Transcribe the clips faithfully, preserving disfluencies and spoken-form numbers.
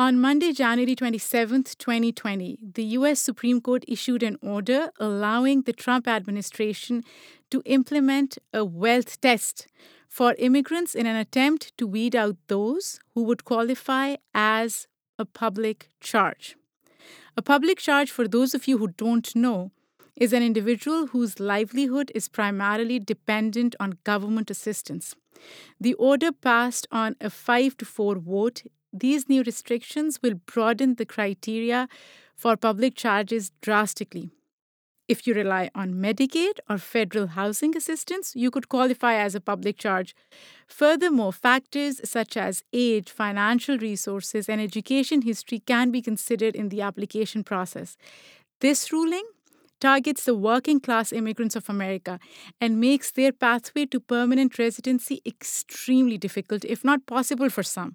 On Monday, January twenty-seventh, twenty twenty, the U S Supreme Court issued an order allowing the Trump administration to implement a wealth test for immigrants in an attempt to weed out those who would qualify as a public charge. A public charge, for those of you who don't know, is an individual whose livelihood is primarily dependent on government assistance. The order passed on a five to four vote. These new restrictions will broaden the criteria for public charges drastically. If you rely on Medicaid or federal housing assistance, you could qualify as a public charge. Furthermore, factors such as age, financial resources, and education history can be considered in the application process. This ruling targets the working-class immigrants of America and makes their pathway to permanent residency extremely difficult, if not possible for some.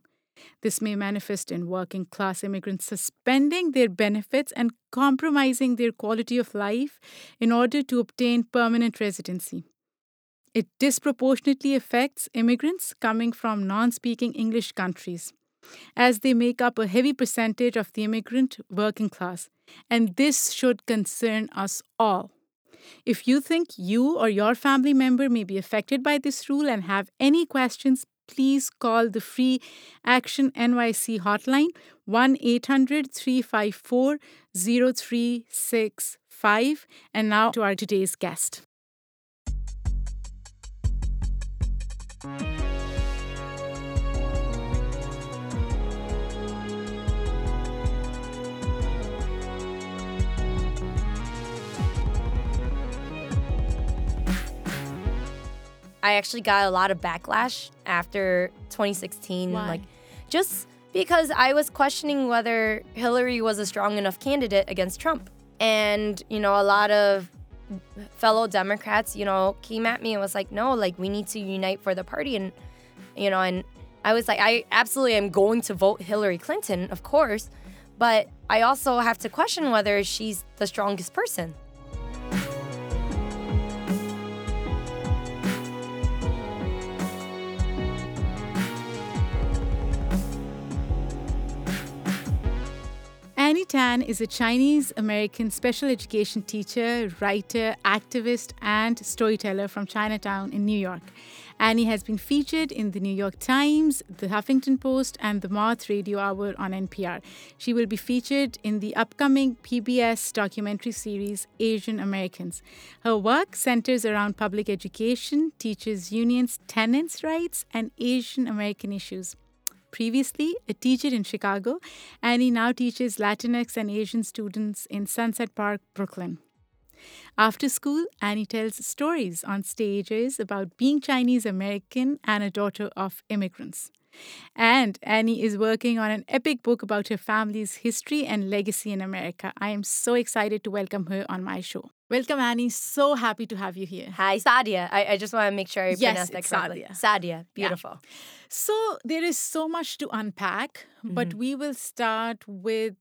This may manifest in working-class immigrants suspending their benefits and compromising their quality of life in order to obtain permanent residency. It disproportionately affects immigrants coming from non-speaking English countries, as they make up a heavy percentage of the immigrant working class, and this should concern us all. If you think you or your family member may be affected by this rule and have any questions, please call the free Action N Y C hotline, one eight hundred, three five four, zero three six five. And now to our today's guest. I actually got a lot of backlash after twenty sixteen. Why? Like, just because I was questioning whether Hillary was a strong enough candidate against Trump. And, you know, a lot of fellow Democrats, you know, came at me and was like, no, like, we need to unite for the party. And, you know, and I was like, I absolutely am going to vote Hillary Clinton, of course. But I also have to question whether she's the strongest person. Annie Tan is a Chinese American special education teacher, writer, activist, and storyteller from Chinatown in New York. Annie has been featured in the New York Times, the Huffington Post, and the Moth Radio Hour on N P R. She will be featured in the upcoming P B S documentary series, Asian Americans. Her work centers around public education, teachers' unions, tenants' rights, and Asian American issues. Previously a teacher in Chicago, Annie now teaches Latinx and Asian students in Sunset Park, Brooklyn. After school, Annie tells stories on stages about being Chinese American and a daughter of immigrants. And Annie is working on an epic book about her family's history and legacy in America. I am so excited to welcome her on my show. Welcome, Annie. So happy to have you here. Hi, Sadia. I, I just want to make sure I yes, pronounce that correctly. Sadia. Sadia. Beautiful. Yeah. So there is so much to unpack, mm-hmm. but we will start with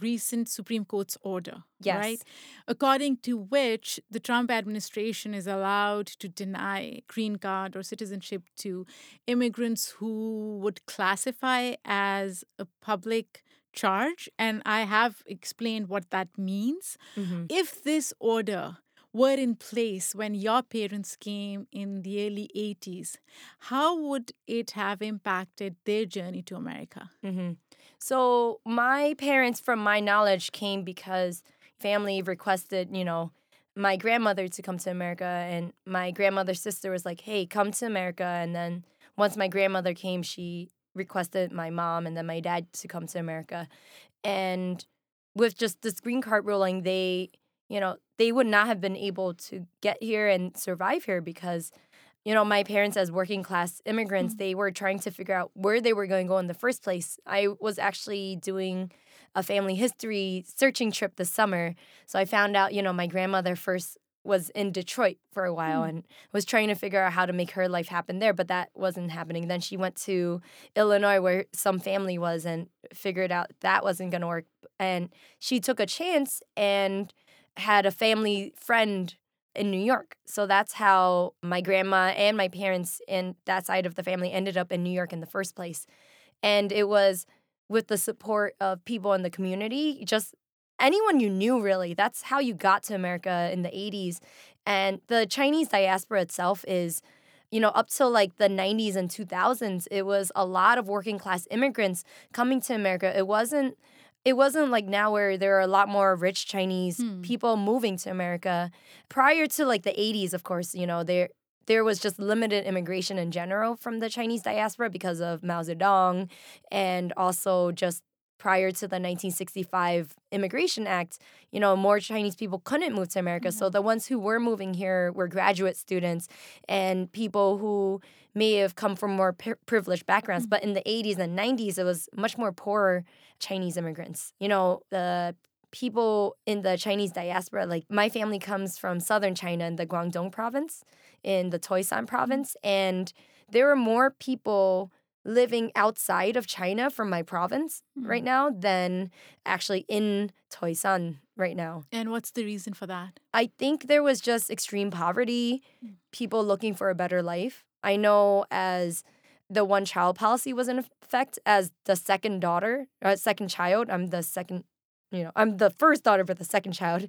recent Supreme Court's order, yes. right? According to which the Trump administration is allowed to deny green card or citizenship to immigrants who would classify as a public charge, and I have explained what that means. Mm-hmm. If this order were in place when your parents came in the early eighties, how would it have impacted their journey to America? Mm-hmm. So my parents, from my knowledge, came because family requested, you know, my grandmother to come to America, and my grandmother's sister was like, hey, come to America. And then once my grandmother came, she requested my mom and then my dad to come to America. And with just this green card ruling, they, you know, they would not have been able to get here and survive here because, you know, my parents as working class immigrants, mm-hmm. they were trying to figure out where they were going to go in the first place. I was actually doing a family history searching trip this summer. So I found out, you know, my grandmother first was in Detroit for a while mm. and was trying to figure out how to make her life happen there, but that wasn't happening. Then she went to Illinois where some family was and figured out that wasn't going to work. And she took a chance and had a family friend in New York. So that's how my grandma and my parents and that side of the family ended up in New York in the first place. And it was with the support of people in the community, just anyone you knew, really. That's how you got to America in the eighties. And the Chinese diaspora itself is, you know, up till like the nineties and two thousands, it was a lot of working class immigrants coming to America. It wasn't It wasn't like now where there are a lot more rich Chinese hmm. people moving to America. Prior to like the eighties, of course, you know, there there was just limited immigration in general from the Chinese diaspora because of Mao Zedong, and also just prior to the nineteen sixty-five Immigration Act, you know, more Chinese people couldn't move to America. Mm-hmm. So the ones who were moving here were graduate students and people who may have come from more p- privileged backgrounds. Mm-hmm. But in the eighties and nineties, it was much more poorer Chinese immigrants. You know, the people in the Chinese diaspora, like my family comes from southern China in the Guangdong province, in the Toisan province, and there were more people living outside of China from my province mm-hmm. right now than actually in Toisan right now. And what's the reason for that? I think there was just extreme poverty, mm-hmm. people looking for a better life. I know as the one-child policy was in effect, as the second daughter, or second child, I'm the second, you know, I'm the first daughter but the second child,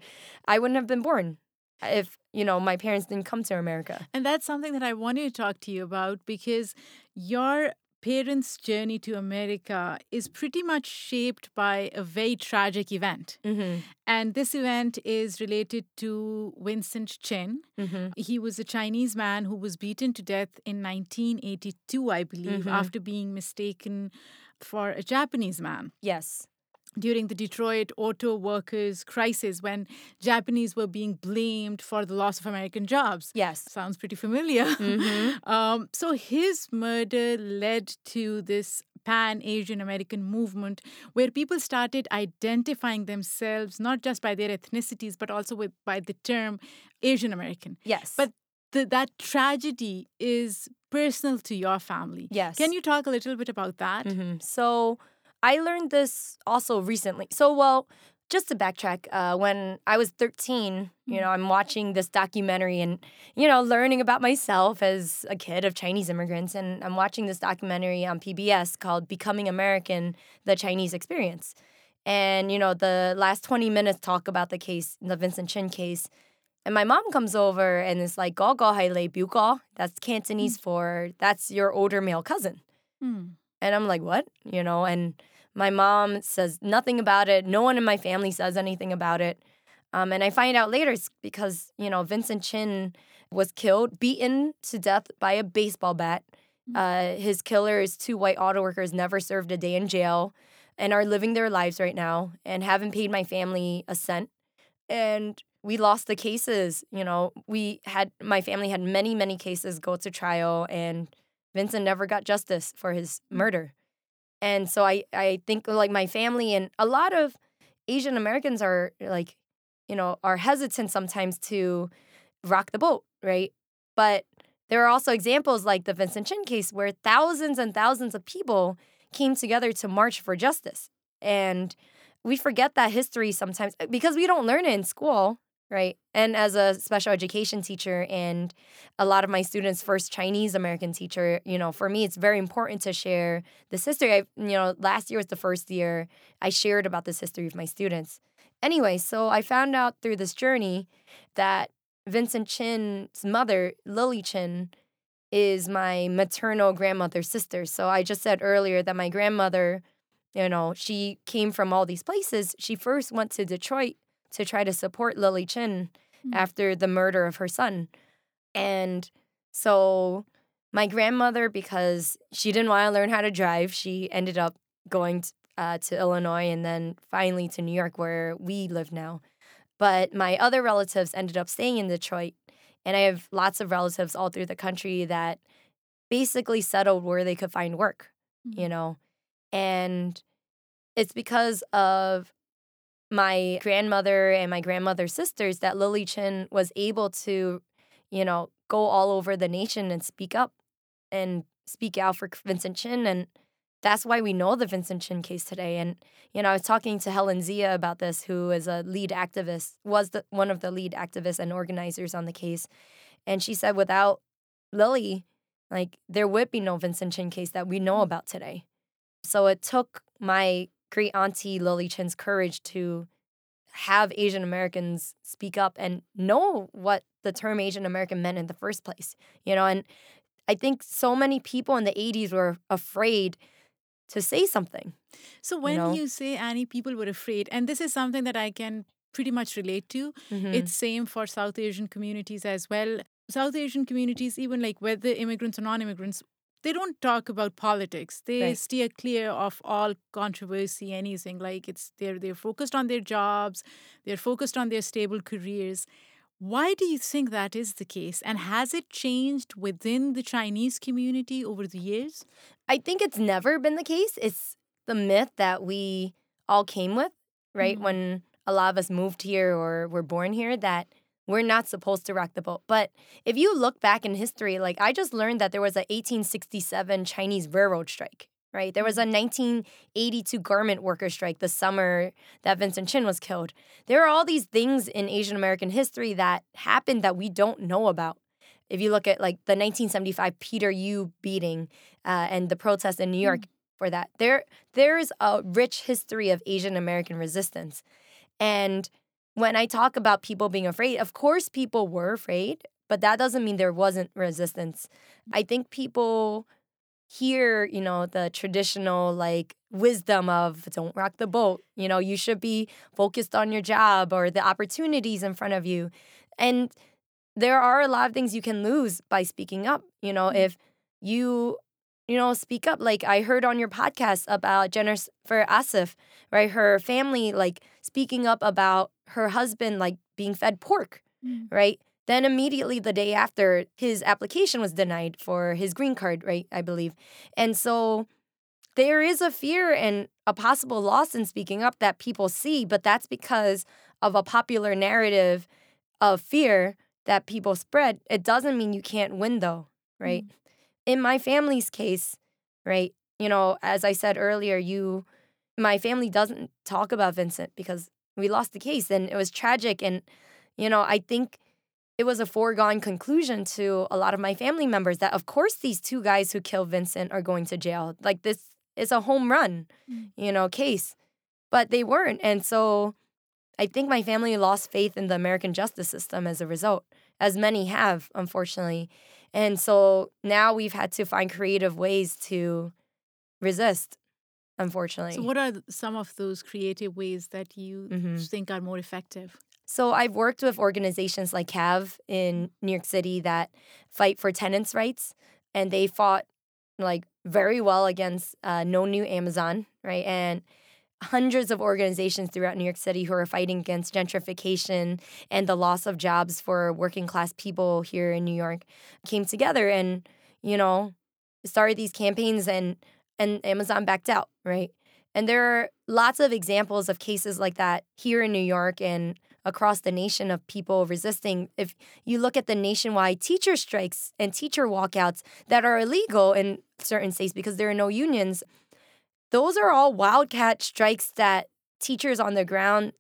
I wouldn't have been born if, you know, my parents didn't come to America. And that's something that I wanted to talk to you about, because your parents' journey to America is pretty much shaped by a very tragic event. Mm-hmm. And this event is related to Vincent Chin. Mm-hmm. He was a Chinese man who was beaten to death in nineteen eighty-two, I believe, mm-hmm. after being mistaken for a Japanese man. Yes. During the Detroit auto workers crisis, when Japanese were being blamed for the loss of American jobs. Yes. Sounds pretty familiar. Mm-hmm. um, so his murder led to this Pan-Asian American movement where people started identifying themselves, not just by their ethnicities, but also with, by the term Asian American. Yes. But the, that tragedy is personal to your family. Yes. Can you talk a little bit about that? Mm-hmm. So I learned this also recently. So, well, just to backtrack, uh, when I was thirteen, you know, I'm watching this documentary and, you know, learning about myself as a kid of Chinese immigrants. And I'm watching this documentary on P B S called Becoming American, The Chinese Experience. And, you know, the last twenty minutes talk about the case, the Vincent Chin case. And my mom comes over and is like, "Gao gao hai lei biu gao." That's Cantonese mm. for, that's your older male cousin. Mm. And I'm like, what? You know, and my mom says nothing about it. No one in my family says anything about it. Um, and I find out later it's because, you know, Vincent Chin was killed, beaten to death by a baseball bat. Uh, his killers, two white auto workers, never served a day in jail and are living their lives right now and haven't paid my family a cent. And we lost the cases. You know, we had, my family had many, many cases go to trial, and Vincent never got justice for his murder. And so I, I think, like, my family and a lot of Asian Americans are, like, you know, are hesitant sometimes to rock the boat, right? But there are also examples like the Vincent Chin case where thousands and thousands of people came together to march for justice. And we forget that history sometimes because we don't learn it in school, right? And as a special education teacher and a lot of my students' first Chinese American teacher, you know, for me, it's very important to share this history. I, you know, last year was the first year I shared about this history with my students. Anyway, so I found out through this journey that Vincent Chin's mother, Lily Chin, is my maternal grandmother's sister. So I just said earlier that my grandmother, you know, she came from all these places. She first went to Detroit to try to support Lily Chin mm. after the murder of her son. And so my grandmother, because she didn't want to learn how to drive, she ended up going to, uh, to Illinois and then finally to New York, where we live now. But my other relatives ended up staying in Detroit. And I have lots of relatives all through the country that basically settled where they could find work, mm. you know. And it's because of my grandmother and my grandmother's sisters that Lily Chin was able to, you know, go all over the nation and speak up and speak out for Vincent Chin. And that's why we know the Vincent Chin case today. And, you know, I was talking to Helen Zia about this, who is a lead activist, was the, one of the lead activists and organizers on the case. And she said without Lily, like, there would be no Vincent Chin case that we know about today. So it took my great auntie Lily Chin's courage to have Asian Americans speak up and know what the term Asian American meant in the first place, you know. And I think so many people in the eighties were afraid to say something. So when you, know? you say, Annie, people were afraid, and this is something that I can pretty much relate to. Mm-hmm. It's same for South Asian communities as well. South Asian communities, even like whether immigrants or non-immigrants, they don't talk about politics. They right. steer clear of all controversy, anything. Like it's they're they're focused on their jobs, they're focused on their stable careers. Why do you think that is the case? And has it changed within the Chinese community over the years? I think it's never been the case. It's the myth that we all came with, right? Mm-hmm. When a lot of us moved here or were born here, that we're not supposed to rock the boat. But if you look back in history, like I just learned that there was an eighteen sixty-seven Chinese railroad strike, right? There was a nineteen eighty-two garment worker strike the summer that Vincent Chin was killed. There are all these things in Asian American history that happened that we don't know about. If you look at like the nineteen seventy-five Peter Yu beating uh, and the protests in New York mm-hmm. for that, there there is a rich history of Asian American resistance. And when I talk about people being afraid, of course people were afraid, but that doesn't mean there wasn't resistance. I think people hear, you know, the traditional like wisdom of don't rock the boat. You know, you should be focused on your job or the opportunities in front of you. And there are a lot of things you can lose by speaking up. You know, if you... You know, speak up. Like I heard on your podcast about Jennifer Asif, right? Her family, like speaking up about her husband, like being fed pork, mm. right? Then immediately the day after, his application was denied for his green card, right? I believe. And so there is a fear and a possible loss in speaking up that people see, but that's because of a popular narrative of fear that people spread. It doesn't mean you can't win though, right? Mm. In my family's case, right, you know, as I said earlier, you, my family doesn't talk about Vincent because we lost the case and it was tragic. And, you know, I think it was a foregone conclusion to a lot of my family members that, of course, these two guys who killed Vincent are going to jail. Like, this is a home run, mm-hmm. you know, case. But they weren't. And so I think my family lost faith in the American justice system as a result, as many have, unfortunately. And so now we've had to find creative ways to resist, unfortunately. So what are some of those creative ways that you mm-hmm. think are more effective? So I've worked with organizations like C A V in New York City that fight for tenants' rights, and they fought like very well against uh, No New Amazon, right? And hundreds of organizations throughout New York City who are fighting against gentrification and the loss of jobs for working class people here in New York came together and, you know, started these campaigns and, and Amazon backed out, right? And there are lots of examples of cases like that here in New York and across the nation of people resisting. If you look at the nationwide teacher strikes and teacher walkouts that are illegal in certain states because there are no unions, those are all wildcat strikes that teachers on the ground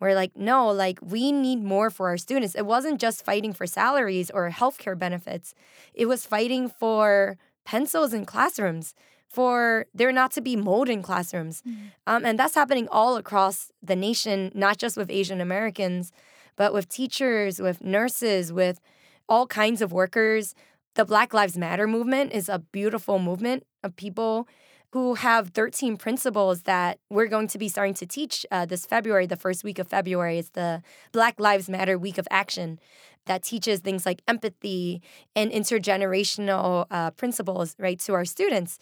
were like, no, like we need more for our students. It wasn't just fighting for salaries or healthcare benefits. It was fighting for pencils in classrooms, for there not to be mold in classrooms. Mm-hmm. Um, and that's happening all across the nation, not just with Asian Americans, but with teachers, with nurses, with all kinds of workers. The Black Lives Matter movement is a beautiful movement of people who have thirteen principles that we're going to be starting to teach uh, this February, the first week of February. It's the Black Lives Matter Week of Action that teaches things like empathy and intergenerational uh, principles, right, to our students.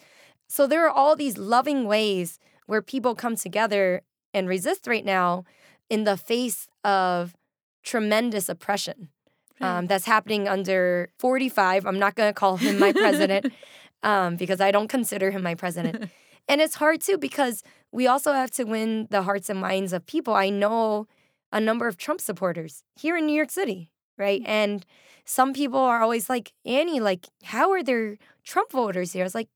So there are all these loving ways where people come together and resist right now in the face of tremendous oppression um, that's happening under forty-five. I'm not going to call him my president. Um, because I don't consider him my president. And it's hard, too, because we also have to win the hearts and minds of people. I know a number of Trump supporters here in New York City, right? And some people are always like, Annie, like, how are there Trump voters here? I was like,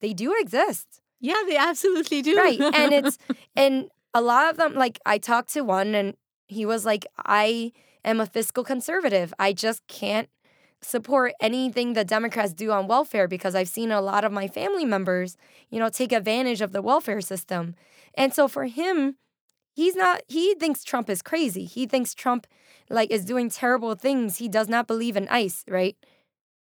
they do exist. Yeah, they absolutely do. Right, and it's, and a lot of them, like, I talked to one, and he was like, I am a fiscal conservative. I just can't support anything the Democrats do on welfare, because I've seen a lot of my family members, you know, take advantage of the welfare system. And so for him, he's not, he thinks Trump is crazy. He thinks Trump, like, is doing terrible things. He does not believe in ICE, right?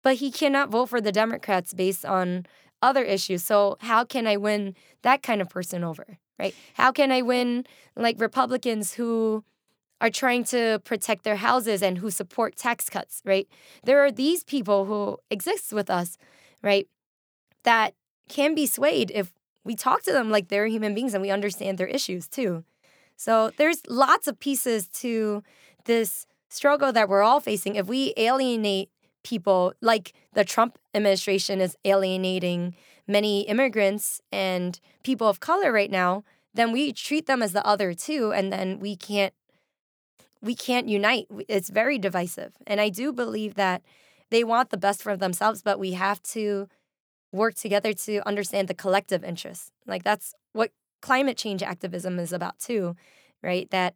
But he cannot vote for the Democrats based on other issues. So how can I win that kind of person over, right? How can I win, like, Republicans who are trying to protect their houses and who support tax cuts, right? There are these people who exist with us, right, that can be swayed if we talk to them like they're human beings and we understand their issues too. So there's lots of pieces to this struggle that we're all facing. If we alienate people, like the Trump administration is alienating many immigrants and people of color right now, then we treat them as the other too, and then we can't We can't unite. It's very divisive. And I do believe that they want the best for themselves, but we have to work together to understand the collective interests. Like, that's what climate change activism is about too, right? That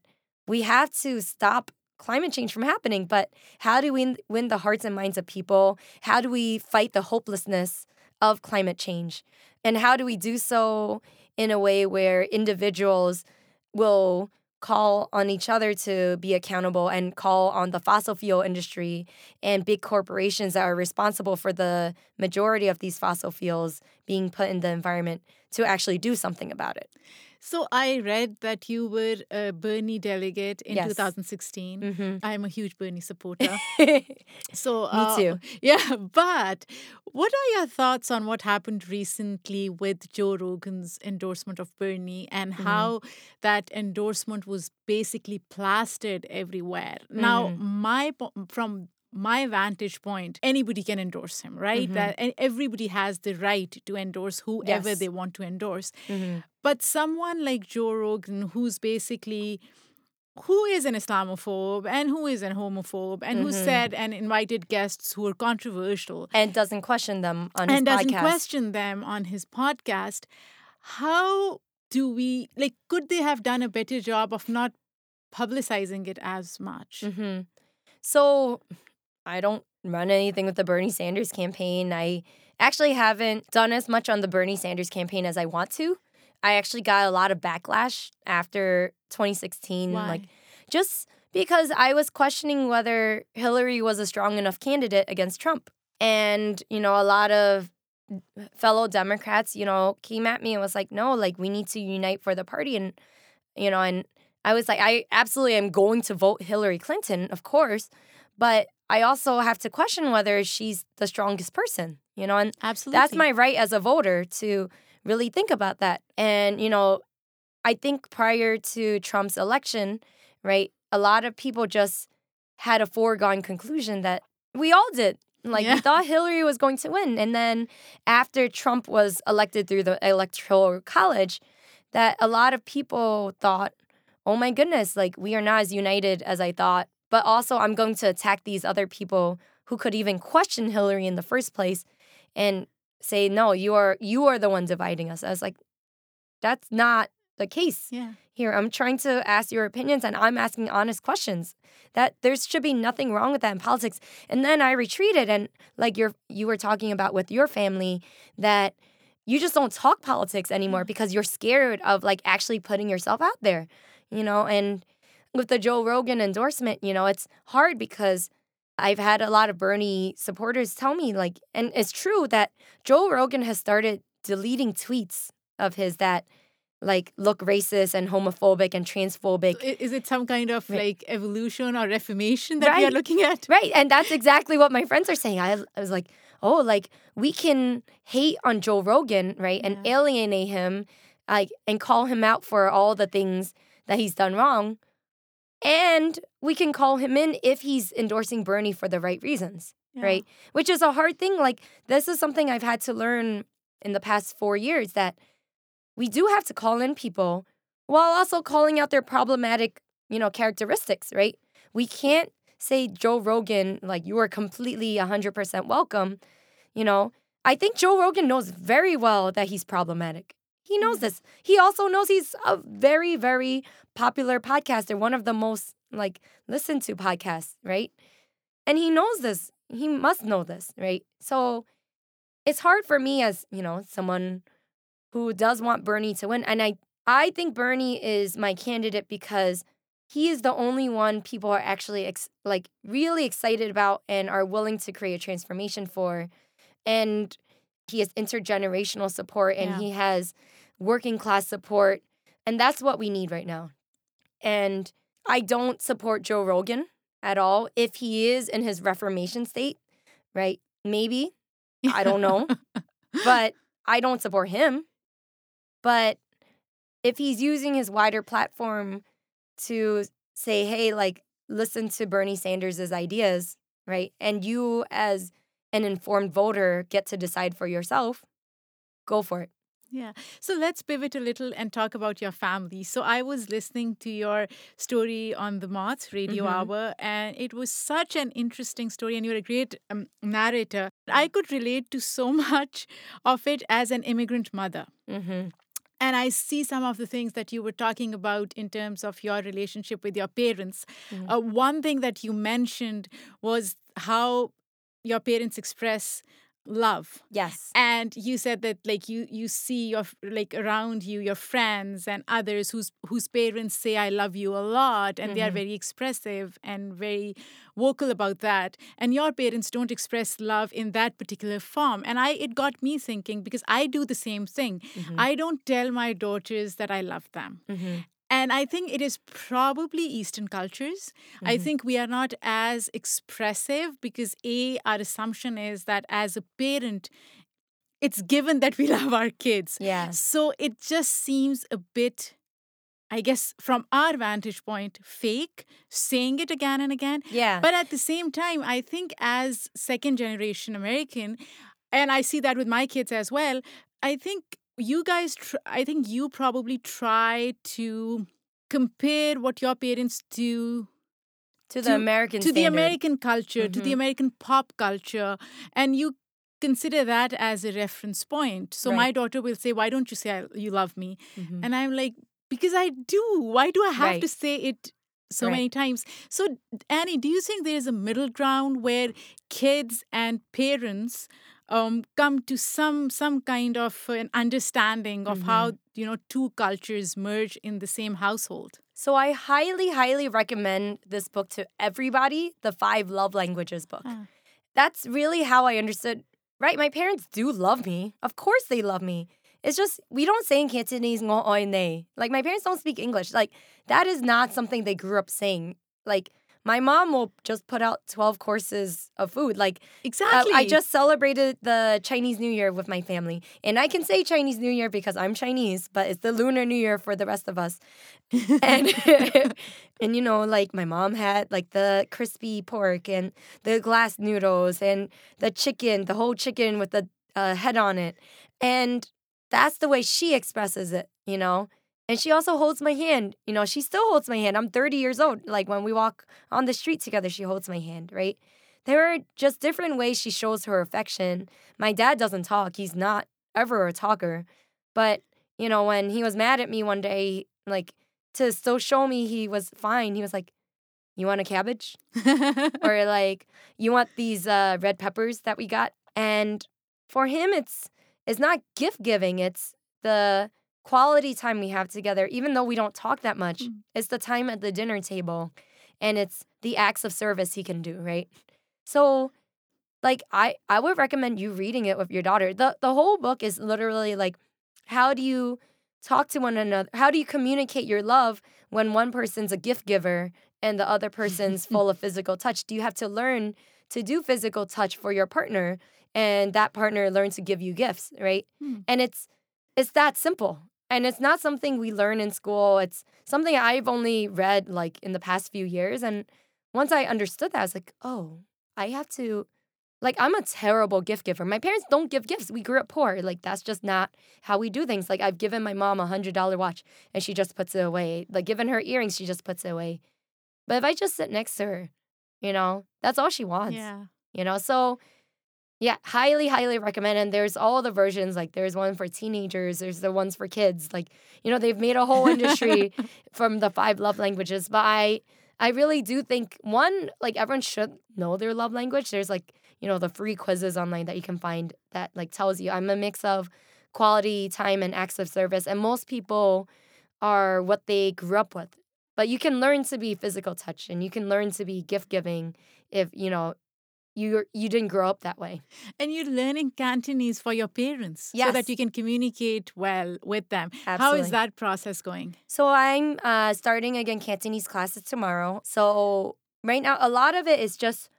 we have to stop climate change from happening, but how do we win the hearts and minds of people? How do we fight the hopelessness of climate change? And how do we do so in a way where individuals will call on each other to be accountable and call on the fossil fuel industry and big corporations that are responsible for the majority of these fossil fuels being put in the environment to actually do something about it. So I read that you were a Bernie delegate in yes. twenty sixteen. Mm-hmm. I'm a huge Bernie supporter. so uh, Me too. Yeah, but what are your thoughts on what happened recently with Joe Rogan's endorsement of Bernie and mm-hmm. how that endorsement was basically plastered everywhere? Mm-hmm. Now, my from my vantage point, anybody can endorse him, right? Mm-hmm. That and everybody has the right to endorse whoever yes. they want to endorse. Mm-hmm. But someone like Joe Rogan, who's basically, who is an Islamophobe and who is an homophobe and mm-hmm. who said and invited guests who are controversial. And doesn't question them on his podcast. And doesn't question them on his podcast. How do we, like, could they have done a better job of not publicizing it as much? Mm-hmm. So I don't run anything with the Bernie Sanders campaign. I actually haven't done as much on the Bernie Sanders campaign as I want to. I actually got a lot of backlash after twenty sixteen. Why? Like, just because I was questioning whether Hillary was a strong enough candidate against Trump. And, you know, a lot of fellow Democrats, you know, came at me and was like, no, like, we need to unite for the party. And, you know, and I was like, I absolutely am going to vote Hillary Clinton, of course, but I also have to question whether she's the strongest person, you know, and absolutely. That's my right as a voter to really think about that. And, you know, I think prior to Trump's election, right, a lot of people just had a foregone conclusion that we all did. Like, yeah. we thought Hillary was going to win. And then after Trump was elected through the Electoral College, that a lot of people thought, oh, my goodness, like, we are not as united as I thought. But also I'm going to attack these other people who could even question Hillary in the first place and say, no, you are you are the one dividing us. I was like, that's not the case yeah. here. I'm trying to ask your opinions, and I'm asking honest questions. That there should be nothing wrong with that in politics. And then I retreated, and like you're, you were talking about with your family, that you just don't talk politics anymore because you're scared of, like, actually putting yourself out there, you know, and with the Joe Rogan endorsement, you know, it's hard because I've had a lot of Bernie supporters tell me, like, and it's true that Joe Rogan has started deleting tweets of his that, like, look racist and homophobic and transphobic. Is it some kind of, right. like, evolution or reformation that right. we are looking at? Right, and that's exactly what my friends are saying. I, I was like, oh, like, we can hate on Joe Rogan, right, and yeah. alienate him, like, and call him out for all the things that he's done wrong. And we can call him in if he's endorsing Bernie for the right reasons, yeah. right? Which is a hard thing. Like, this is something I've had to learn in the past four years, that we do have to call in people while also calling out their problematic, you know, characteristics, right? We can't say, Joe Rogan, like, you are completely one hundred percent welcome, you know? I think Joe Rogan knows very well that he's problematic. He knows this. He also knows he's a very, very popular podcaster, one of the most, like, listened to podcasts, right? And he knows this. he must know this, right? So it's hard for me as, you know, someone who does want Bernie to win. And I, I think Bernie is my candidate because he is the only one people are actually ex- like really excited about and are willing to create a transformation for. And he has intergenerational support and yeah. he has working class support. And that's what we need right now. And I don't support Joe Rogan at all if he is in his reformation state, right? Maybe. I don't know. But I don't support him. But if he's using his wider platform to say, hey, like, listen to Bernie Sanders' ideas, right? And you as an informed voter get to decide for yourself, go for it. Yeah. So let's pivot a little and talk about your family. So I was listening to your story on The Moth Radio mm-hmm. Hour, and it was such an interesting story, and you're a great um, narrator. I could relate to so much of it as an immigrant mother. Mm-hmm. And I see some of the things that you were talking about in terms of your relationship with your parents. Mm-hmm. Uh, one thing that you mentioned was how your parents express love. Yes. And you said that, like, you you see your, like, around you, your friends and others whose whose parents say I love you a lot, and mm-hmm. they are very expressive and very vocal about that, and your parents don't express love in that particular form. And I it got me thinking, because I do the same thing. Mm-hmm. I don't tell my daughters that I love them. Mm-hmm. And I think it is probably Eastern cultures. Mm-hmm. I think we are not as expressive because, A, our assumption is that as a parent, it's given that we love our kids. Yeah. So it just seems a bit, I guess, from our vantage point, fake, saying it again and again. Yeah. But at the same time, I think as second generation American, and I see that with my kids as well, I think... You guys, tr- I think you probably try to compare what your parents do to, to the American to standard. the American culture, mm-hmm. to the American pop culture, and you consider that as a reference point. So right. my daughter will say, "Why don't you say I, you love me?" Mm-hmm. And I'm like, "Because I do. Why do I have right. to say it so right. many times?" So Annie, do you think there is a middle ground where kids and parents Um, come to some some kind of an understanding of mm-hmm. how, you know, two cultures merge in the same household? So I highly, highly recommend this book to everybody, the Five Love Languages book. Ah. That's really how I understood, right? My parents do love me. Of course they love me. It's just, we don't say in Cantonese, ngo oi nei. Like, my parents don't speak English. Like, that is not something they grew up saying. Like, my mom will just put out twelve courses of food. Like, exactly. Uh, I just celebrated the Chinese New Year with my family. And I can say Chinese New Year because I'm Chinese, but it's the Lunar New Year for the rest of us. And, and you know, like, my mom had, like, the crispy pork and the glass noodles and the chicken, the whole chicken with the uh, head on it. And that's the way she expresses it, you know? And she also holds my hand. You know, she still holds my hand. I'm thirty years old. Like, when we walk on the street together, she holds my hand, right? There are just different ways she shows her affection. My dad doesn't talk. He's not ever a talker. But, you know, when he was mad at me one day, like, to still show me he was fine, he was like, you want a cabbage? Or, like, you want these uh, red peppers that we got? And for him, it's it's not gift-giving. It's the quality time we have together, even though we don't talk that much. Mm. It's the time at the dinner table, and it's the acts of service he can do, right? So, like, I, I would recommend you reading it with your daughter. The the whole book is literally, like, how do you talk to one another? How do you communicate your love when one person's a gift giver and the other person's full of physical touch? Do you have to learn to do physical touch for your partner, and that partner learns to give you gifts, right? Mm. And it's it's that simple. And it's not something we learn in school. It's something I've only read, like, in the past few years. And once I understood that, I was like, oh, I have to, like, I'm a terrible gift giver. My parents don't give gifts. We grew up poor. Like, that's just not how we do things. Like, I've given my mom a one hundred dollars watch, and she just puts it away. Like, given her earrings, she just puts it away. But if I just sit next to her, you know, that's all she wants. Yeah. You know, so... yeah, highly, highly recommend. And there's all the versions. Like, there's one for teenagers. There's the ones for kids. Like, you know, they've made a whole industry from the five love languages. But I, I really do think, one, like, everyone should know their love language. There's, like, you know, the free quizzes online that you can find that, like, tells you I'm a mix of quality time and acts of service. And most people are what they grew up with. But you can learn to be physical touch, and you can learn to be gift-giving if, you know, you you didn't grow up that way. And you're learning Cantonese for your parents, yes, so that you can communicate well with them. Absolutely. How is that process going? So I'm uh, starting, again, Cantonese classes tomorrow. So right now, a lot of it is just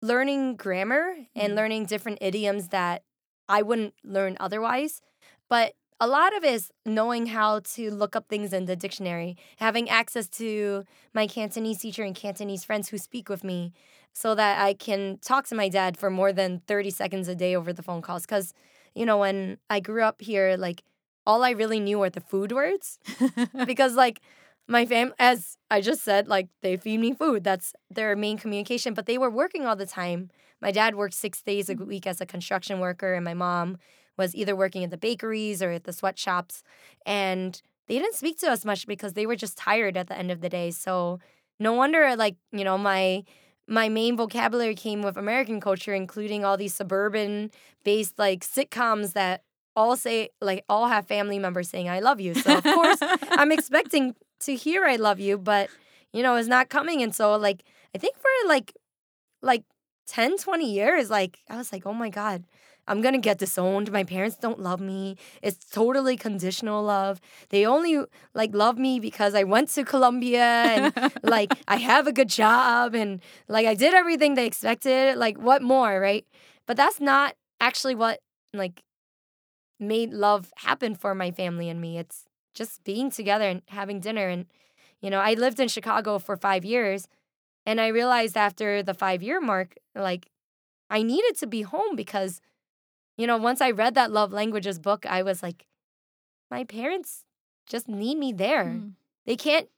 learning grammar and mm. learning different idioms that I wouldn't learn otherwise. But a lot of it is knowing how to look up things in the dictionary, having access to my Cantonese teacher and Cantonese friends who speak with me so that I can talk to my dad for more than thirty seconds a day over the phone calls. Because, you know, when I grew up here, like, all I really knew were the food words. Because, like, my fam, as I just said, like, they feed me food. That's their main communication. But they were working all the time. My dad worked six days a week as a construction worker, and my mom was either working at the bakeries or at the sweatshops. And they didn't speak to us much because they were just tired at the end of the day. So no wonder, like, you know, my my main vocabulary came with American culture, including all these suburban-based, like, sitcoms that all say, like, all have family members saying, I love you. So, of course, I'm expecting to hear I love you, but, you know, it's not coming. And so, like, I think for, like, like ten, twenty years, like, I was like, oh, my God. I'm going to get disowned. My parents don't love me. It's totally conditional love. They only, like, love me because I went to Columbia and, like, I have a good job and, like, I did everything they expected. Like, what more, right? But that's not actually what, like, made love happen for my family and me. It's just being together and having dinner. And, you know, I lived in Chicago for five years, and I realized after the five-year mark, like, I needed to be home because, you know, once I read that Love Languages book, I was like, my parents just need me there. Mm. They can't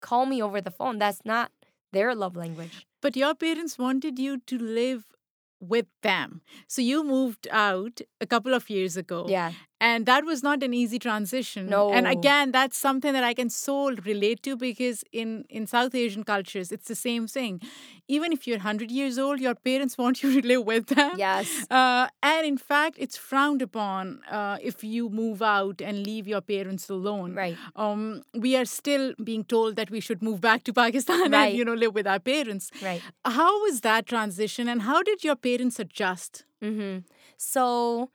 call me over the phone. That's not their love language. But your parents wanted you to live with them. So you moved out a couple of years ago. Yeah. And that was not an easy transition. No. And again, that's something that I can so relate to because in, in South Asian cultures, it's the same thing. Even if you're one hundred years old, your parents want you to live with them. Yes. Uh, and in fact, it's frowned upon uh, if you move out and leave your parents alone. Right. Um, we are still being told that we should move back to Pakistan right. and, you know, live with our parents. Right. How was that transition and how did your parents adjust? Mm-hmm. So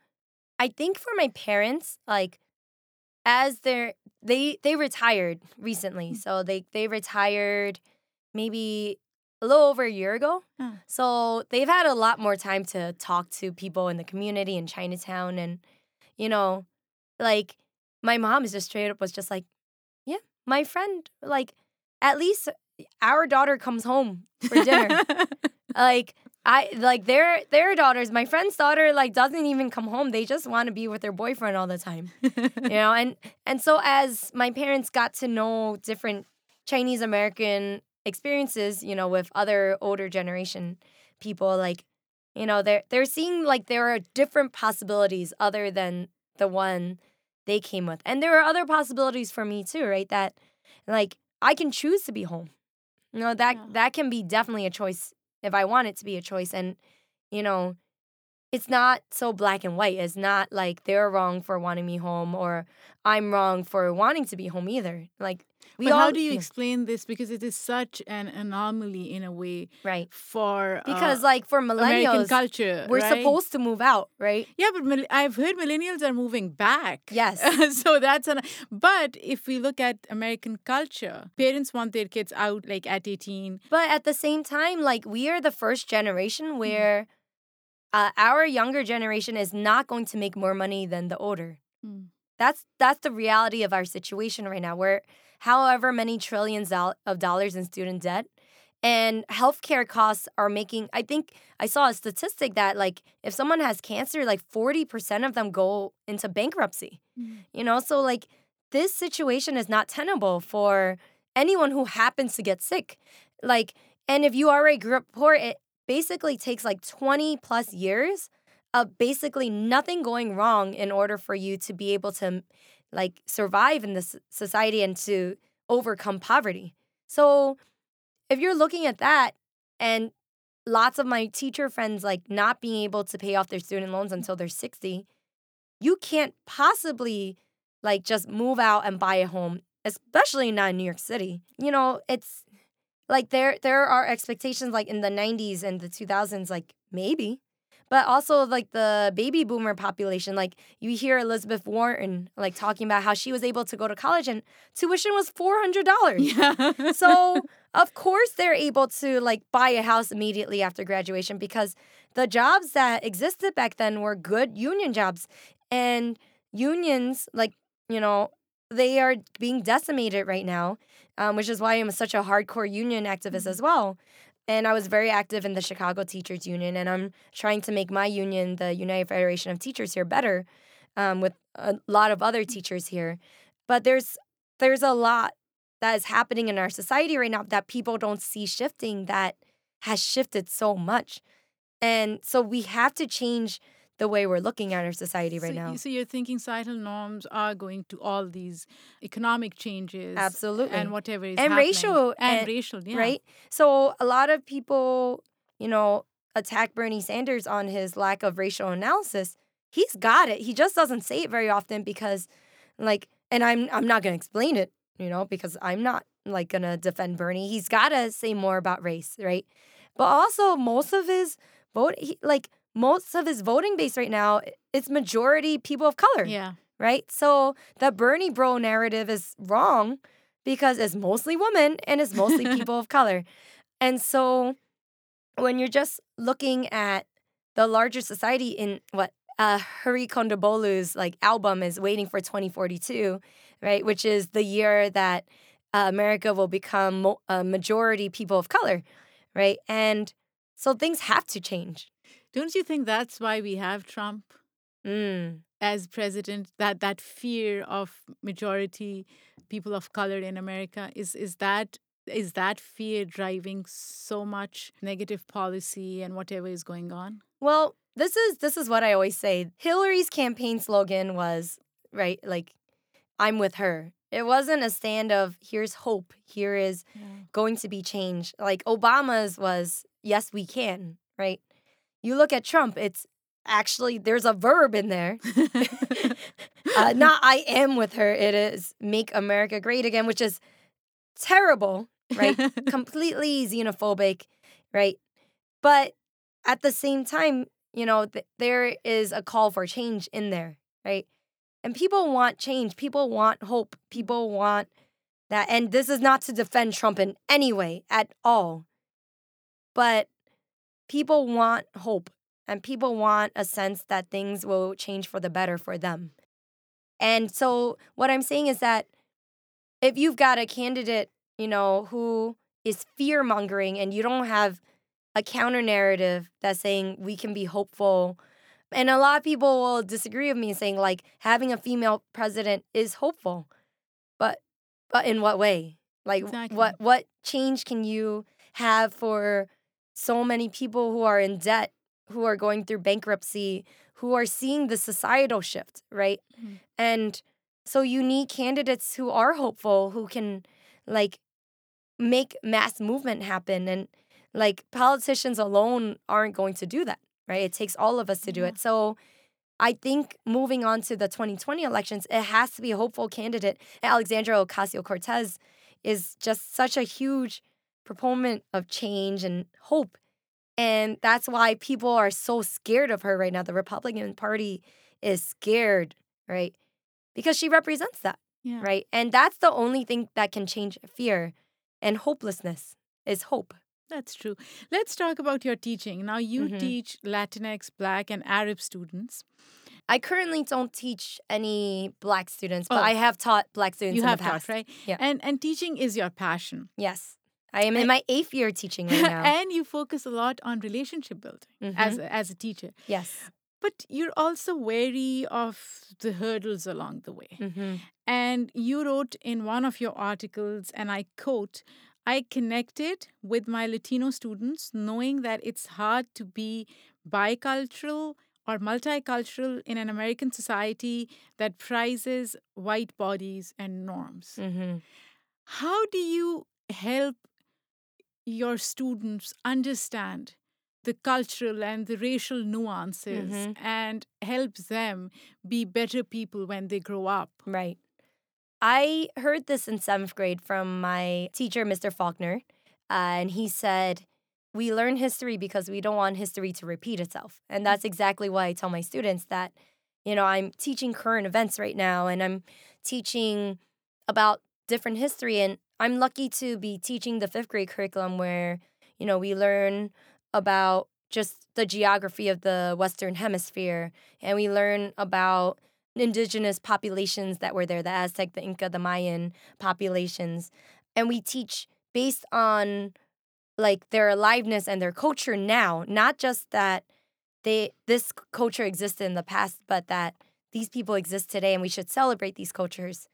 I think for my parents, like, as they're, they, they retired recently. So they, they retired maybe a little over a year ago. Huh. So they've had a lot more time to talk to people in the community in Chinatown. And, you know, like, my mom is just straight up was just like, yeah, my friend, like, at least our daughter comes home for dinner. Like, I like their their daughters, my friend's daughter, like, doesn't even come home. They just want to be with their boyfriend all the time, you know. And and so as my parents got to know different Chinese American experiences, you know, with other older generation people, like, you know, they're they're seeing, like, there are different possibilities other than the one they came with, and there are other possibilities for me too, right? That, like, I can choose to be home, you know. That yeah. that can be definitely a choice. If I want it to be a choice. And, you know, it's not so black and white. It's not like they're wrong for wanting me home or I'm wrong for wanting to be home either. Like, we but all, how do you yeah. explain this? Because it is such an anomaly in a way. Right. For Because, uh, like, for millennials, American culture, we're right? supposed to move out, right? Yeah, but I've heard millennials are moving back. Yes. So that's an... But if we look at American culture, parents want their kids out, like, at eighteen. But at the same time, like, we are the first generation where... Mm. Uh, our younger generation is not going to make more money than the older. Mm. That's that's the reality of our situation right now. We're however many trillions of dollars in student debt, and healthcare costs are making. I think I saw a statistic that, like, if someone has cancer, like, forty percent of them go into bankruptcy. Mm. You know, so, like, this situation is not tenable for anyone who happens to get sick. Like, and if you already grew up poor, it basically takes, like, twenty plus years of basically nothing going wrong in order for you to be able to, like, survive in this society and to overcome poverty. So if you're looking at that, and lots of my teacher friends like not being able to pay off their student loans until they're sixty, you can't possibly like just move out and buy a home, especially not in New York City. You know, it's like there there are expectations like in the nineties and the two thousands, like maybe. But also, like, the baby boomer population, like, you hear Elizabeth Warren, like, talking about how she was able to go to college and tuition was four hundred dollars. Yeah. So, of course, they're able to, like, buy a house immediately after graduation because the jobs that existed back then were good union jobs. And unions, like, you know, they are being decimated right now, um, which is why I'm such a hardcore union activist as well. And I was very active in the Chicago Teachers Union, and I'm trying to make my union, the United Federation of Teachers here, better um, with a lot of other teachers here. But there's there's a lot that is happening in our society right now that people don't see shifting, that has shifted so much. And so we have to change the way we're looking at our society right so, now. So you're thinking societal norms are going to all these economic changes. Absolutely. And whatever is and happening. Racial, and, and racial. And yeah. racial, right? So a lot of people, you know, attack Bernie Sanders on his lack of racial analysis. He's got it. He just doesn't say it very often because, like, and I'm I'm not going to explain it, you know, because I'm not, like, going to defend Bernie. He's got to say more about race, right? But also most of his vote, he, like, most of his voting base right now, it's majority people of color. Yeah. Right? So the Bernie bro narrative is wrong because it's mostly women and it's mostly people of color. And so when you're just looking at the larger society in what uh, Hari Kondabolu's like album is Waiting for twenty forty-two, right? Which is the year that uh, America will become mo- uh, majority people of color, right? And so things have to change. Don't you think that's why we have Trump mm. as president? That that fear of majority people of color in America is is that is that fear driving so much negative policy and whatever is going on? Well, this is this is what I always say. Hillary's campaign slogan was right, like I'm with her. It wasn't a stand of here's hope, here is yeah. going to be change. Like Obama's was yes, we can, right? You look at Trump, it's actually, there's a verb in there. uh, not I am with her. It is make America great again, which is terrible, right? Completely xenophobic, right? But at the same time, you know, th- there is a call for change in there, right? And people want change. People want hope. People want that. And this is not to defend Trump in any way at all. But people want hope, and people want a sense that things will change for the better for them. And so what I'm saying is that if you've got a candidate, you know, who is fear-mongering and you don't have a counter-narrative that's saying we can be hopeful, and a lot of people will disagree with me saying, like, having a female president is hopeful. But but in what way? Like, exactly. what what change can you have for so many people who are in debt, who are going through bankruptcy, who are seeing the societal shift, right? Mm-hmm. And so you need candidates who are hopeful, who can, like, make mass movement happen. And, like, politicians alone aren't going to do that, right? It takes all of us to do yeah. it. So I think moving on to the twenty twenty elections, it has to be a hopeful candidate. Alexandria Ocasio-Cortez is just such a huge proponent of change and hope. And that's why people are so scared of her right now. The Republican Party is scared, right? Because she represents that, yeah. right? And that's the only thing that can change fear and hopelessness is hope. That's true. Let's talk about your teaching. Now, you mm-hmm. teach Latinx, Black, and Arab students. I currently don't teach any Black students, but oh. I have taught Black students you in the past. You have taught, right? Yeah. And, and teaching is your passion. Yes. I am in my eighth year teaching right now. And you focus a lot on relationship building mm-hmm. as, a, as a teacher. Yes. But you're also wary of the hurdles along the way. Mm-hmm. And you wrote in one of your articles, and I quote, "I connected with my Latino students knowing that it's hard to be bicultural or multicultural in an American society that prizes white bodies and norms." Mm-hmm. How do you help your students understand the cultural and the racial nuances mm-hmm. and help them be better people when they grow up. Right. I heard this in seventh grade from my teacher, Mister Faulkner, uh, and he said, we learn history because we don't want history to repeat itself. And that's exactly why I tell my students that, you know, I'm teaching current events right now and I'm teaching about different history. And I'm lucky to be teaching the fifth grade curriculum where, you know, we learn about just the geography of the Western Hemisphere, and we learn about indigenous populations that were there, the Aztec, the Inca, the Mayan populations. And we teach based on, like, their aliveness and their culture now, not just that they this culture existed in the past, but that these people exist today and we should celebrate these cultures.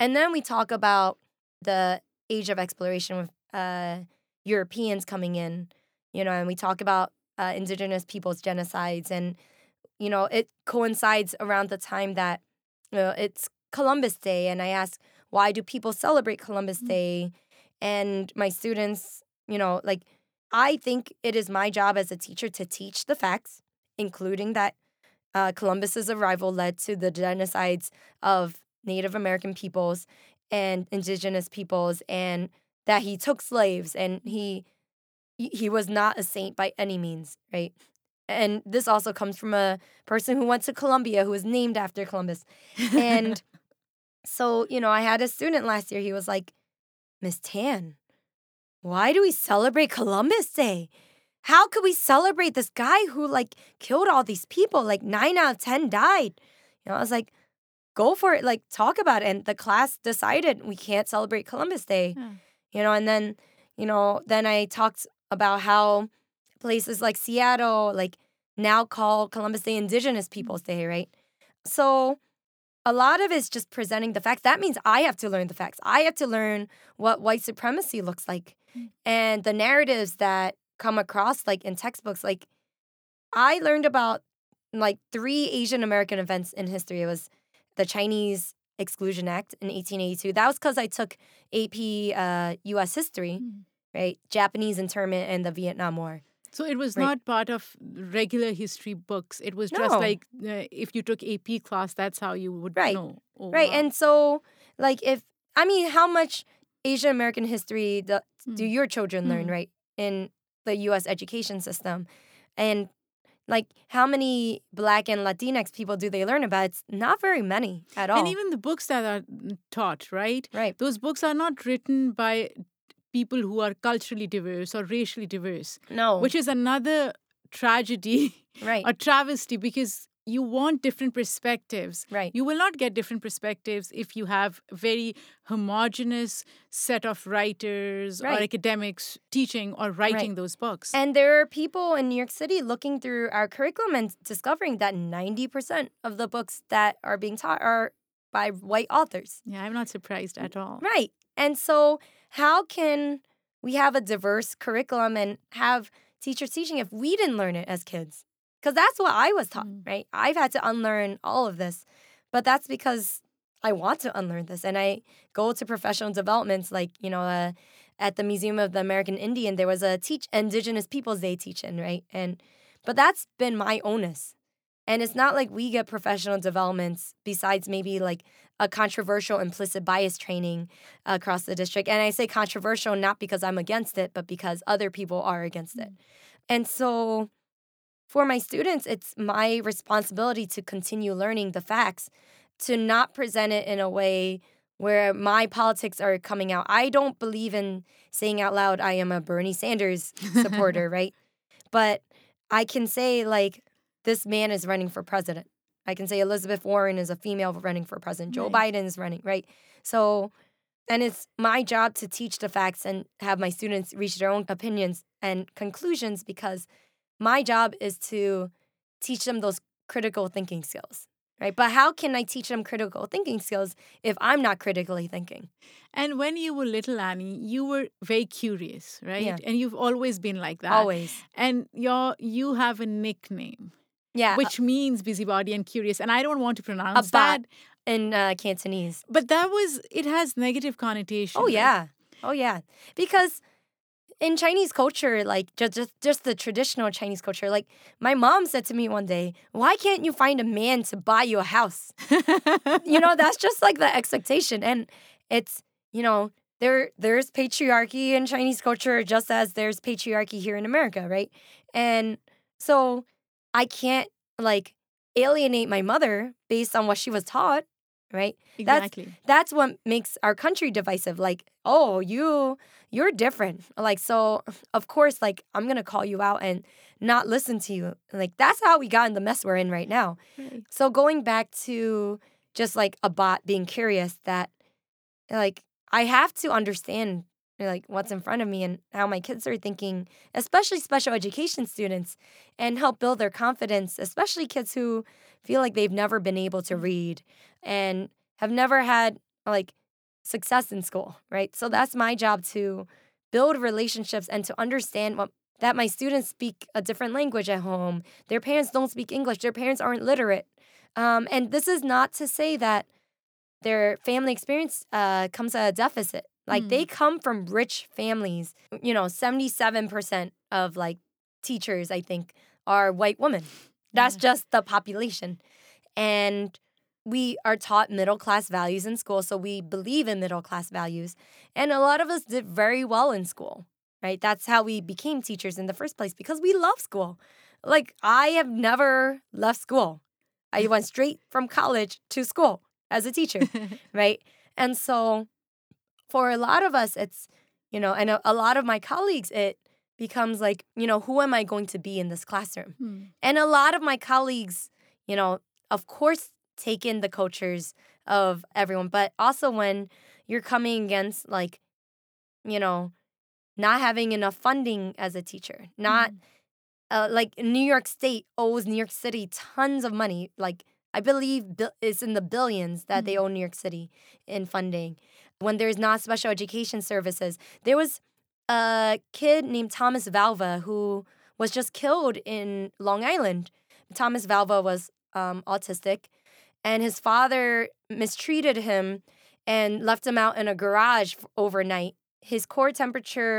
And then we talk about the age of exploration with uh, Europeans coming in. You know, and we talk about uh, indigenous people's genocides, and, you know, it coincides around the time that, you know, it's Columbus Day, and I ask, why do people celebrate Columbus mm-hmm. Day? And my students, you know, like, I think it is my job as a teacher to teach the facts, including that uh, Columbus's arrival led to the genocides of Native American peoples and indigenous peoples, and that he took slaves, and he... He was not a saint by any means, right? And this also comes from a person who went to Columbia, who was named after Columbus. And so, you know, I had a student last year. He was like, Miss Tan, why do we celebrate Columbus Day? How could we celebrate this guy who, like, killed all these people? Like, nine out of ten died. You know, I was like, go for it. Like, talk about it. And the class decided we can't celebrate Columbus Day. Hmm. You know, and then, you know, then I talked about how places like Seattle, like, now call Columbus Day Indigenous Peoples Day, right? So a lot of it's just presenting the facts. That means I have to learn the facts. I have to learn what white supremacy looks like mm-hmm. and the narratives that come across, like, in textbooks. Like, I learned about, like, three Asian American events in history. It was the Chinese Exclusion Act in eighteen eighty-two. That was because I took A P uh, U S history. Mm-hmm. Right, Japanese internment and the Vietnam War. So it was right. not part of regular history books. It was no. just like uh, if you took A P class, that's how you would right. know. Oh, right, wow. And so, like, if, I mean, how much Asian American history do, mm. do your children mm. learn, right, in the U S education system? And, like, how many Black and Latinx people do they learn about? It's not very many at all. And even the books that are taught, right? Right. Those books are not written by people who are culturally diverse or racially diverse. No. Which is another tragedy right. or travesty, because you want different perspectives. Right. You will not get different perspectives if you have a very homogenous set of writers right. or academics teaching or writing right. those books. And there are people in New York City looking through our curriculum and discovering that ninety percent of the books that are being taught are by white authors. Yeah, I'm not surprised at all. Right. And so how can we have a diverse curriculum and have teachers teaching if we didn't learn it as kids? Because that's what I was taught, mm. right? I've had to unlearn all of this. But that's because I want to unlearn this. And I go to professional developments, like, you know, uh, at the Museum of the American Indian, there was a teach Indigenous Peoples Day teach-in, right? And but that's been my onus. And it's not like we get professional developments besides maybe, like, a controversial implicit bias training across the district. And I say controversial not because I'm against it, but because other people are against it. And so for my students, it's my responsibility to continue learning the facts, to not present it in a way where my politics are coming out. I don't believe in saying out loud I am a Bernie Sanders supporter, right? But I can say, like, this man is running for president. I can say Elizabeth Warren is a female running for president. Joe right. Biden is running, right? So, and it's my job to teach the facts and have my students reach their own opinions and conclusions, because my job is to teach them those critical thinking skills, right? But how can I teach them critical thinking skills if I'm not critically thinking? And when you were little, Annie, you were very curious, right? Yeah. And you've always been like that. Always. And you're, you have a nickname. Yeah. Which means busybody and curious. And I don't want to pronounce that. In uh, Cantonese. But that was, it has negative connotations. Oh, yeah. Oh, yeah. Because in Chinese culture, like just, just just the traditional Chinese culture, like my mom said to me one day, why can't you find a man to buy you a house? You know, that's just like the expectation. And it's, you know, there there's patriarchy in Chinese culture just as there's patriarchy here in America, right? And so I can't like alienate my mother based on what she was taught, right? Exactly. That's, that's what makes our country divisive. Like, oh, you, you're different. Like, so of course, like, I'm going to call you out and not listen to you. Like, that's how we got in the mess we're in right now. Right. So going back to just like a bot being curious that like, I have to understand like what's in front of me and how my kids are thinking, especially special education students, and help build their confidence, especially kids who feel like they've never been able to read and have never had like success in school, right? So that's my job, to build relationships and to understand what, that my students speak a different language at home. Their parents don't speak English. Their parents aren't literate. Um, and this is not to say that their family experience uh, comes at a deficit. Like, mm. they come from rich families. You know, seventy-seven percent of, like, teachers, I think, are white women. That's yeah. just the population. And we are taught middle-class values in school, so we believe in middle-class values. And a lot of us did very well in school, right? That's how we became teachers in the first place, because we love school. Like, I have never left school. I went straight from college to school as a teacher, right? And so... for a lot of us, it's, you know, and a, a lot of my colleagues, it becomes like, you know, who am I going to be in this classroom? Hmm. And a lot of my colleagues, you know, of course, take in the cultures of everyone. But also when you're coming against, like, you know, not having enough funding as a teacher, not hmm. uh, like New York State owes New York City tons of money. Like, I believe it's in the billions that hmm. they owe New York City in funding. When there's not special education services. There was a kid named Thomas Valva who was just killed in Long Island. Thomas Valva was um, autistic, and his father mistreated him and left him out in a garage overnight. His core temperature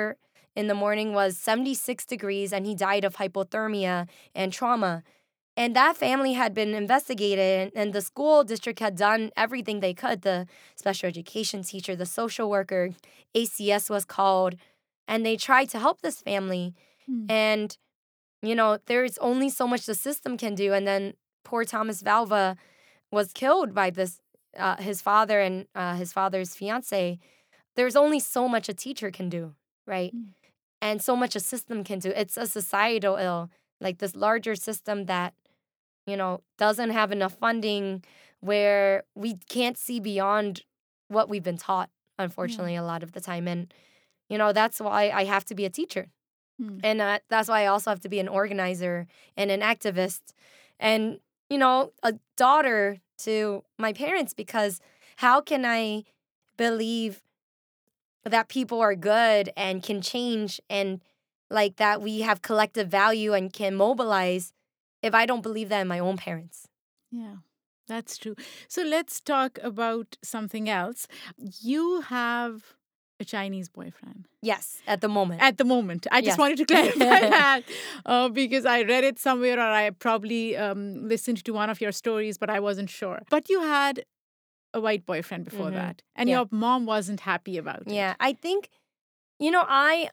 in the morning was seventy-six degrees, and he died of hypothermia and trauma. And that family had been investigated, and the school district had done everything they could. The special education teacher, the social worker, A C S was called, and they tried to help this family. Mm. And, you know, there's only so much the system can do. And then poor Thomas Valva was killed by this uh, his father and uh, his father's fiance. There's only so much a teacher can do, right? Mm. And so much a system can do. It's a societal ill, like this larger system that, you know, doesn't have enough funding, where we can't see beyond what we've been taught, unfortunately, yeah. a lot of the time. And, you know, that's why I have to be a teacher. Hmm. And uh, that's why I also have to be an organizer and an activist and, you know, a daughter to my parents, because how can I believe that people are good and can change and, like, that we have collective value and can mobilize if I don't believe that in my own parents. Yeah, that's true. So let's talk about something else. You have a Chinese boyfriend. Yes, at the moment. At the moment. I yes. just wanted to clarify that uh, because I read it somewhere, or I probably um, listened to one of your stories, but I wasn't sure. But you had a white boyfriend before mm-hmm. that, and yeah. your mom wasn't happy about it. Yeah, I think, you know, I...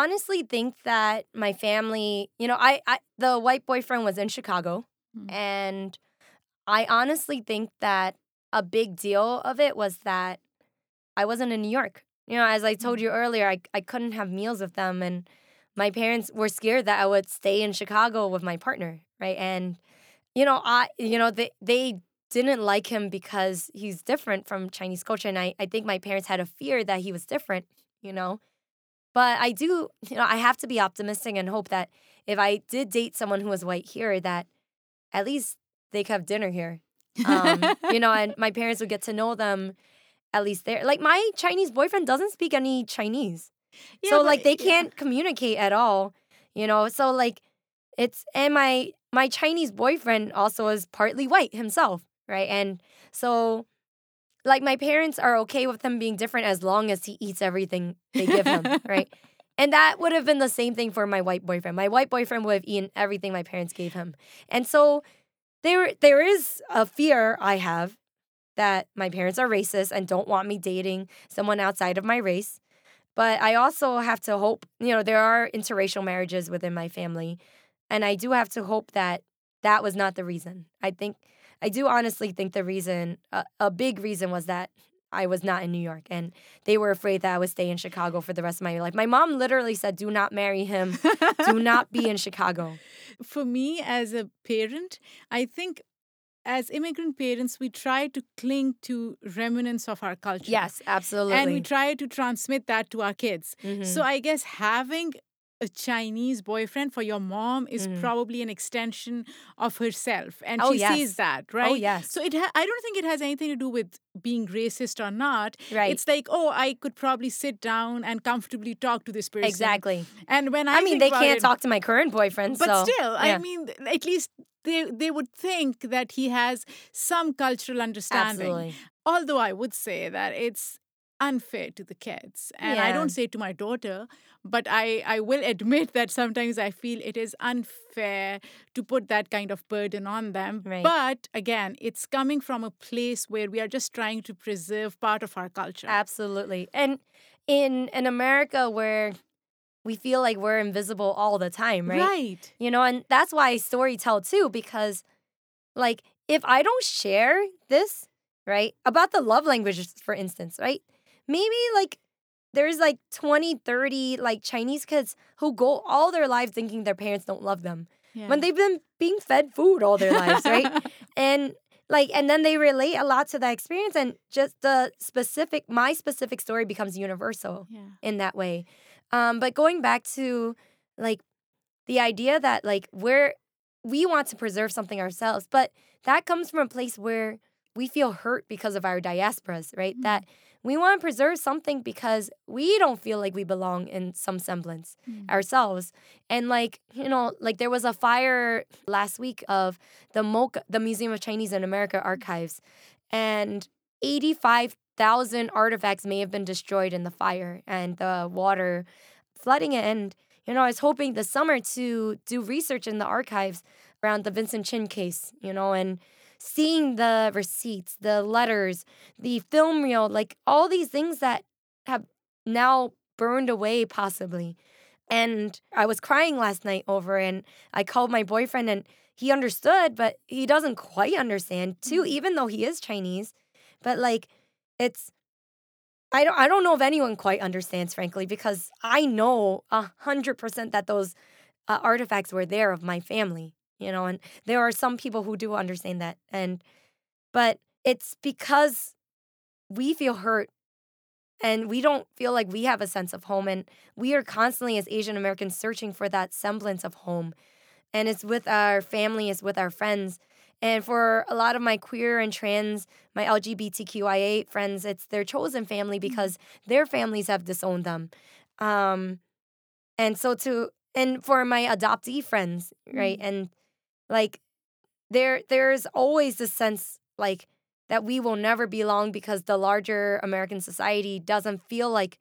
honestly think that my family, you know, I, I the white boyfriend was in Chicago, mm. and I honestly think that a big deal of it was that I wasn't in New York. You know, as I told you earlier, I, I couldn't have meals with them, and my parents were scared that I would stay in Chicago with my partner, right? And, you know, I you know, they they didn't like him because he's different from Chinese culture, and I, I think my parents had a fear that he was different, you know? But I do, you know, I have to be optimistic and hope that if I did date someone who was white here, that at least they could have dinner here. Um, you know, and my parents would get to know them at least there. Like, my Chinese boyfriend doesn't speak any Chinese. Yeah, so, but, like, they can't yeah. communicate at all, you know. So, like, it's, and my, my Chinese boyfriend also is partly white himself, right? And so... like, my parents are okay with him being different as long as he eats everything they give him, right? And that would have been the same thing for my white boyfriend. My white boyfriend would have eaten everything my parents gave him. And so there, there is a fear I have that my parents are racist and don't want me dating someone outside of my race. But I also have to hope, you know, there are interracial marriages within my family. And I do have to hope that that was not the reason. I think, I do honestly think the reason, uh, a big reason was that I was not in New York, and they were afraid that I would stay in Chicago for the rest of my life. My mom literally said, do not marry him. Do not be in Chicago. For me as a parent, I think as immigrant parents, we try to cling to remnants of our culture. Yes, absolutely. And we try to transmit that to our kids. Mm-hmm. So I guess having a Chinese boyfriend for your mom is mm. probably an extension of herself. And oh, she yes. sees that, right? Oh, yes. So it ha- I don't think it has anything to do with being racist or not. Right. It's like, oh, I could probably sit down and comfortably talk to this person. Exactly. And when I I mean, they can't it, talk to my current boyfriend, But so, still, yeah. I mean, at least they, they would think that he has some cultural understanding. Absolutely. Although I would say that it's unfair to the kids. And yeah. I don't say to my daughter, but I, I will admit that sometimes I feel it is unfair to put that kind of burden on them. Right. But again, it's coming from a place where we are just trying to preserve part of our culture. Absolutely. And in, in America where we feel like we're invisible all the time, right? Right. You know, and that's why I storytell too, because like if I don't share this, right, about the love languages, for instance, right? Maybe like there's like twenty, thirty like Chinese kids who go all their lives thinking their parents don't love them yeah. when they've been being fed food all their lives, right? And like, and then they relate a lot to that experience, and just the specific, my specific story becomes universal yeah. in that way. Um, but going back to like the idea that like we're, we want to preserve something ourselves, but that comes from a place where we feel hurt because of our diasporas, right? Mm. That we want to preserve something because we don't feel like we belong in some semblance mm. ourselves. And like, you know, like there was a fire last week of the MoCA, the Museum of Chinese in America archives, and eighty-five thousand artifacts may have been destroyed in the fire and the water flooding it. And, you know, I was hoping this summer to do research in the archives around the Vincent Chin case, you know, and seeing the receipts, the letters, the film reel, like all these things that have now burned away possibly. And I was crying last night over, and I called my boyfriend, and he understood, but he doesn't quite understand too, even though he is Chinese. But like, it's, I don't, I don't know if anyone quite understands, frankly, because I know one hundred percent that those uh, artifacts were there of my family. You know, and there are some people who do understand that. And, but it's because we feel hurt and we don't feel like we have a sense of home. And we are constantly, as Asian Americans, searching for that semblance of home. And it's with our family, it's with our friends. And for a lot of my queer and trans, my L G B T Q I A friends, it's their chosen family because their families have disowned them. Um, and so to, and for my adoptee friends, right? And, like, there, there's always this sense, like, that we will never belong because the larger American society doesn't feel like,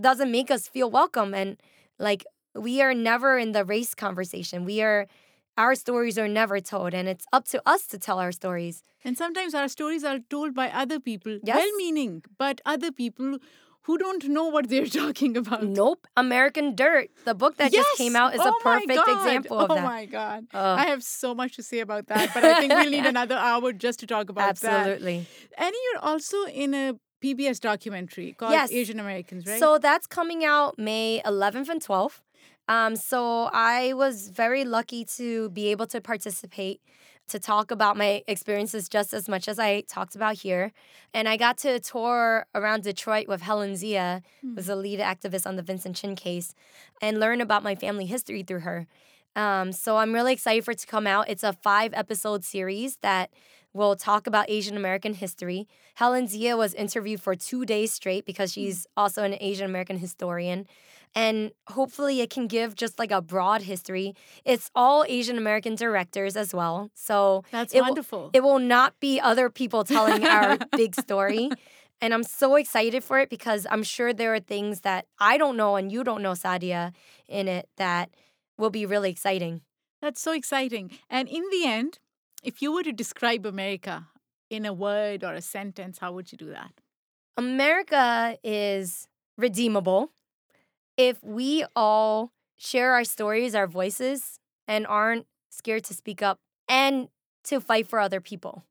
doesn't make us feel welcome. And, like, we are never in the race conversation. We are, our stories are never told. And it's up to us to tell our stories. And sometimes our stories are told by other people, yes. well-meaning, but other people who don't know what they're talking about. Nope. American Dirt, the book that yes! just came out, is oh a perfect example of oh that. Oh, my God. Uh, I have so much to say about that, but I think we'll need another hour just to talk about absolutely. That. Absolutely. And you're also in a P B S documentary called yes. Asian Americans, right? So that's coming out May eleventh and twelfth. Um, so I was very lucky to be able to participate, to talk about my experiences just as much as I talked about here. And I got to tour around Detroit with Helen Zia, who was a lead activist on the Vincent Chin case, and learn about my family history through her. Um, so I'm really excited for it to come out. It's a five-episode series that will talk about Asian American history. Helen Zia was interviewed for two days straight because she's also an Asian American historian. And hopefully it can give just like a broad history. It's all Asian American directors as well. So that's it wonderful. Will, it will not be other people telling our big story. And I'm so excited for it because I'm sure there are things that I don't know and you don't know, Sadia, in it that will be really exciting. That's so exciting. And in the end, if you were to describe America in a word or a sentence, how would you do that? America is redeemable. If we all share our stories, our voices, and aren't scared to speak up and to fight for other people.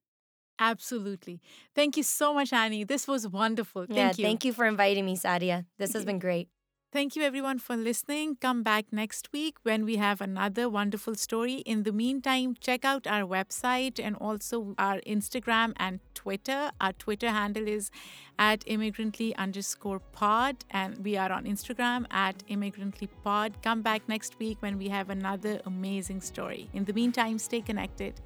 Absolutely. Thank you so much, Annie. This was wonderful. Thank yeah, you. Thank you for inviting me, Sadia. This has been great. Thank you, everyone, for listening. Come back next week when we have another wonderful story. In the meantime, check out our website and also our Instagram and Twitter. Our Twitter handle is at immigrantly underscore pod, and we are on Instagram at immigrantly pod. Come back next week when we have another amazing story. In the meantime, stay connected.